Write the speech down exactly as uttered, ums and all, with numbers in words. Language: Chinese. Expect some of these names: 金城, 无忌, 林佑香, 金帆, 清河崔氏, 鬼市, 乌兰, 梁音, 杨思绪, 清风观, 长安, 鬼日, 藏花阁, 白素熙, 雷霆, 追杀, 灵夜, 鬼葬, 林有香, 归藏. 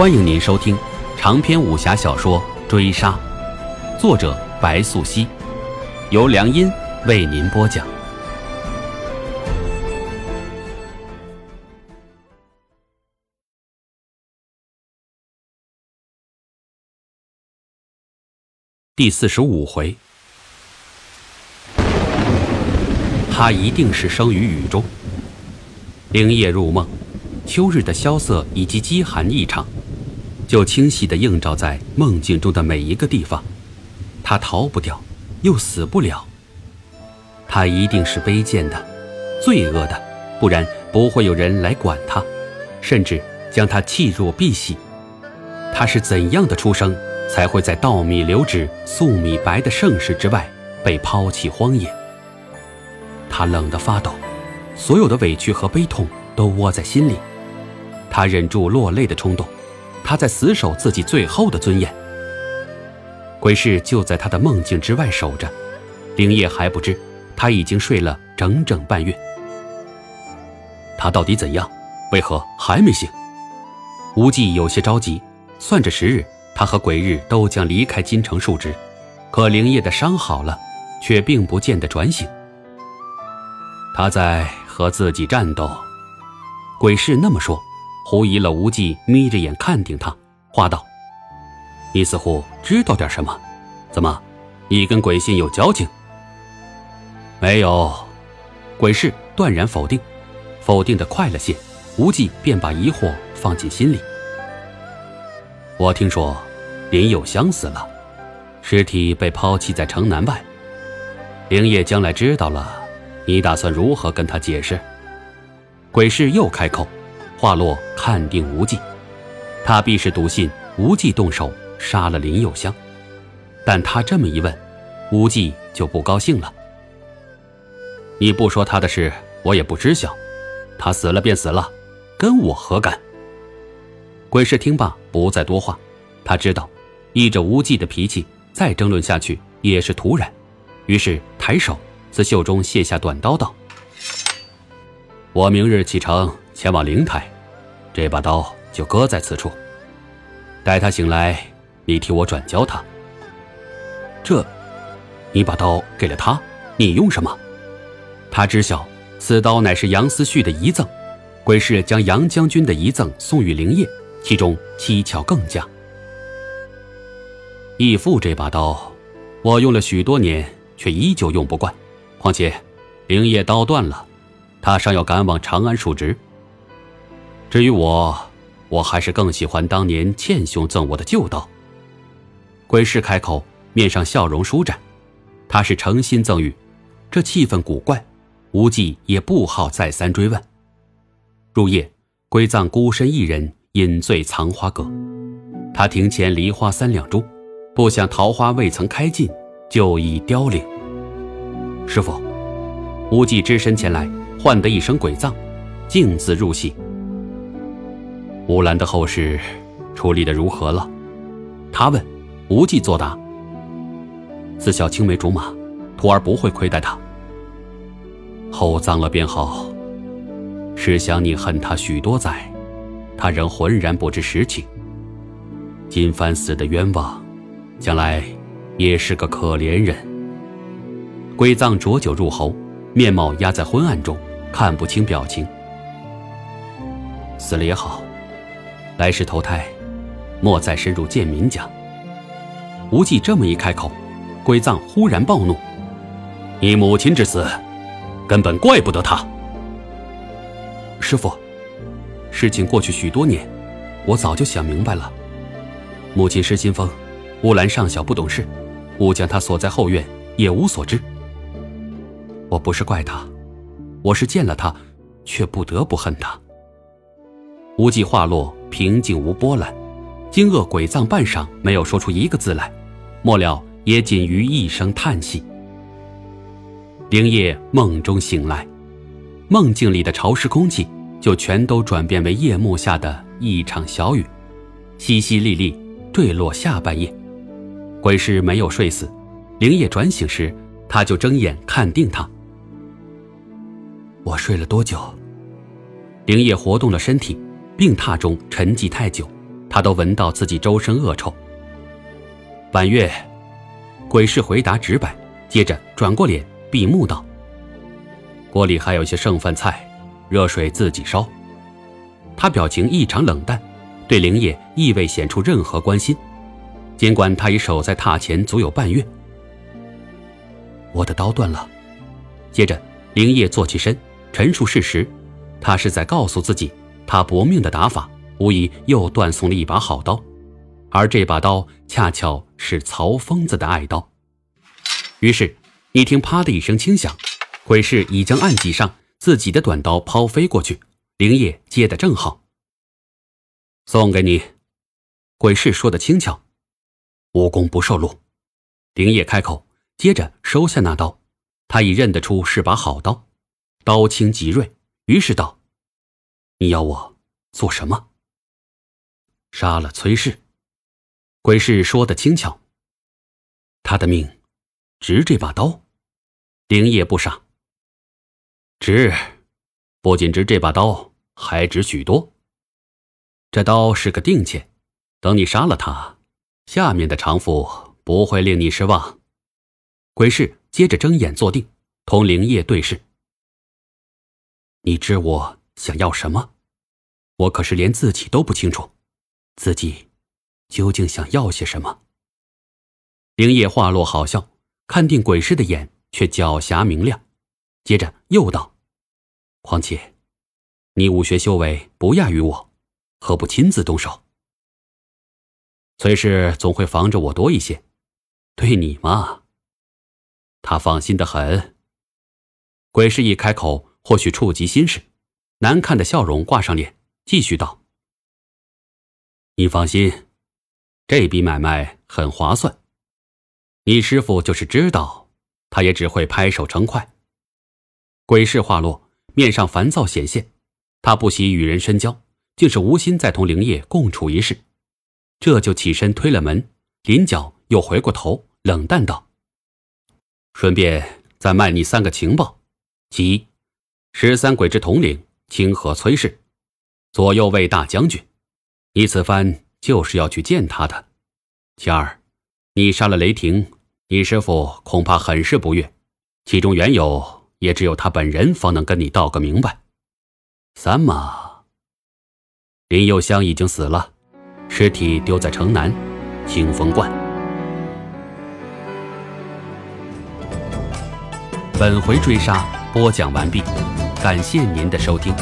欢迎您收听长篇武侠小说《追杀》，作者白素熙，由梁音为您播讲。第四十五回，他一定是生于雨中。灵夜入梦，秋日的萧瑟以及饥寒异常，就清晰地映照在梦境中的每一个地方。他逃不掉，又死不了。他一定是卑贱的、罪恶的，不然不会有人来管他，甚至将他弃若敝屣。他是怎样的出生，才会在稻米流脂、粟米白的盛世之外被抛弃荒野？他冷得发抖，所有的委屈和悲痛都窝在心里。他忍住落泪的冲动，他在死守自己最后的尊严。鬼市就在他的梦境之外守着，灵夜还不知他已经睡了整整半月。他到底怎样？为何还没醒？无忌有些着急，算着时日，他和鬼日都将离开金城数职，可灵夜的伤好了，却并不见得转醒。他在和自己战斗。鬼市那么说，狐疑了无忌眯着眼看定他，话道：你似乎知道点什么，怎么你跟鬼信有交情？没有。鬼市断然否定，否定的快了些，无忌便把疑惑放进心里。我听说林有香死了，尸体被抛弃在城南外。灵夜将来知道了，你打算如何跟他解释？鬼市又开口，话落看定无忌，他必是笃信无忌动手杀了林有香。但他这么一问，无忌就不高兴了。你不说他的事，我也不知晓，他死了便死了，跟我何干？鬼市听罢不再多话，他知道依着无忌的脾气再争论下去也是徒然，于是抬手自袖中卸下短刀道：我明日启程前往灵台，这把刀就搁在此处，待他醒来，你替我转交他。这，你把刀给了他，你用什么？他知晓此刀乃是杨思绪的遗赠，鬼市将杨将军的遗赠送与灵夜，其中蹊跷更加。义父这把刀，我用了许多年，却依旧用不惯。况且，灵夜刀断了。他尚要赶往长安述职。至于我，我还是更喜欢当年倩兄赠我的旧刀。鬼市开口，面上笑容舒展，他是诚心赠予，这气氛古怪。无忌也不好再三追问。入夜，归藏孤身一人饮醉藏花阁，他庭前梨花三两株，不想桃花未曾开尽，就已凋零。师父，无忌只身前来，唤得一声鬼葬，径自入戏。乌兰的后事处理得如何了？他问，无忌作答。自小青梅竹马，徒儿不会亏待他。厚葬了便好，是想你恨他许多载，他仍浑然不知实情。金帆死得冤枉，将来也是个可怜人。鬼葬浊酒入喉，面貌压在昏暗中，看不清表情。死了也好，来世投胎，莫再深入贱民家。无忌这么一开口，归藏忽然暴怒：你母亲之死，根本怪不得他。师父，事情过去许多年，我早就想明白了。母亲失心疯，乌兰尚小不懂事，误将她锁在后院，也无所知。我不是怪他，我是见了他，却不得不恨他。无忌话落平静无波澜，惊愕鬼藏半晌没有说出一个字来，末了也仅于一声叹息。灵夜梦中醒来，梦境里的潮湿空气就全都转变为夜幕下的一场小雨，淅淅沥沥坠落下半夜。鬼市没有睡死，灵夜转醒时，他就睁眼看定他。我睡了多久？灵夜活动了身体，病榻中沉寂太久，他都闻到自己周身恶臭。婉月，鬼市回答直白，接着转过脸闭目道：锅里还有些剩饭菜，热水自己烧。他表情异常冷淡，对灵业亦未显出任何关心，尽管他已守在榻前足有半月。我的刀断了。接着灵业坐起身，陈述事实，他是在告诉自己，他搏命的打法无疑又断送了一把好刀，而这把刀恰巧是曹疯子的爱刀。于是一听啪的一声轻响，鬼市已将案几上自己的短刀抛飞过去，灵业接得正好。送给你。鬼市说得轻巧，无功不受禄。灵业开口，接着收下那刀，他已认得出是把好刀，刀轻极锐，于是道：你要我做什么？杀了崔氏。鬼市说得轻巧，他的命值这把刀？灵业不傻，值，不仅值这把刀，还值许多。这刀是个定钱，等你杀了它，下面的偿付不会令你失望。鬼市接着睁眼坐定，同灵业对视。你知我想要什么？我可是连自己都不清楚，自己究竟想要些什么？灵业话落好笑，看定鬼市的眼却狡黠明亮，接着又道：况且你武学修为不亚于我，何不亲自动手？崔氏总会防着我多一些，对你嘛，他放心得很。鬼市一开口，或许触及心事，难看的笑容挂上脸，继续道：你放心，这笔买卖很划算，你师父就是知道，他也只会拍手称快。鬼市话落，面上烦躁显现，他不喜与人深交，竟是无心再同灵业共处一室，这就起身推了门，临脚又回过头，冷淡道：顺便再卖你三个情报。其一，十三鬼之统领清河崔氏，左右卫大将军，你此番就是要去见他的。其二，你杀了雷霆，你师父恐怕很是不悦，其中缘由也只有他本人方能跟你道个明白。三嘛，林佑香已经死了，尸体丢在城南清风观。本回追杀播讲完毕，感谢您的收听。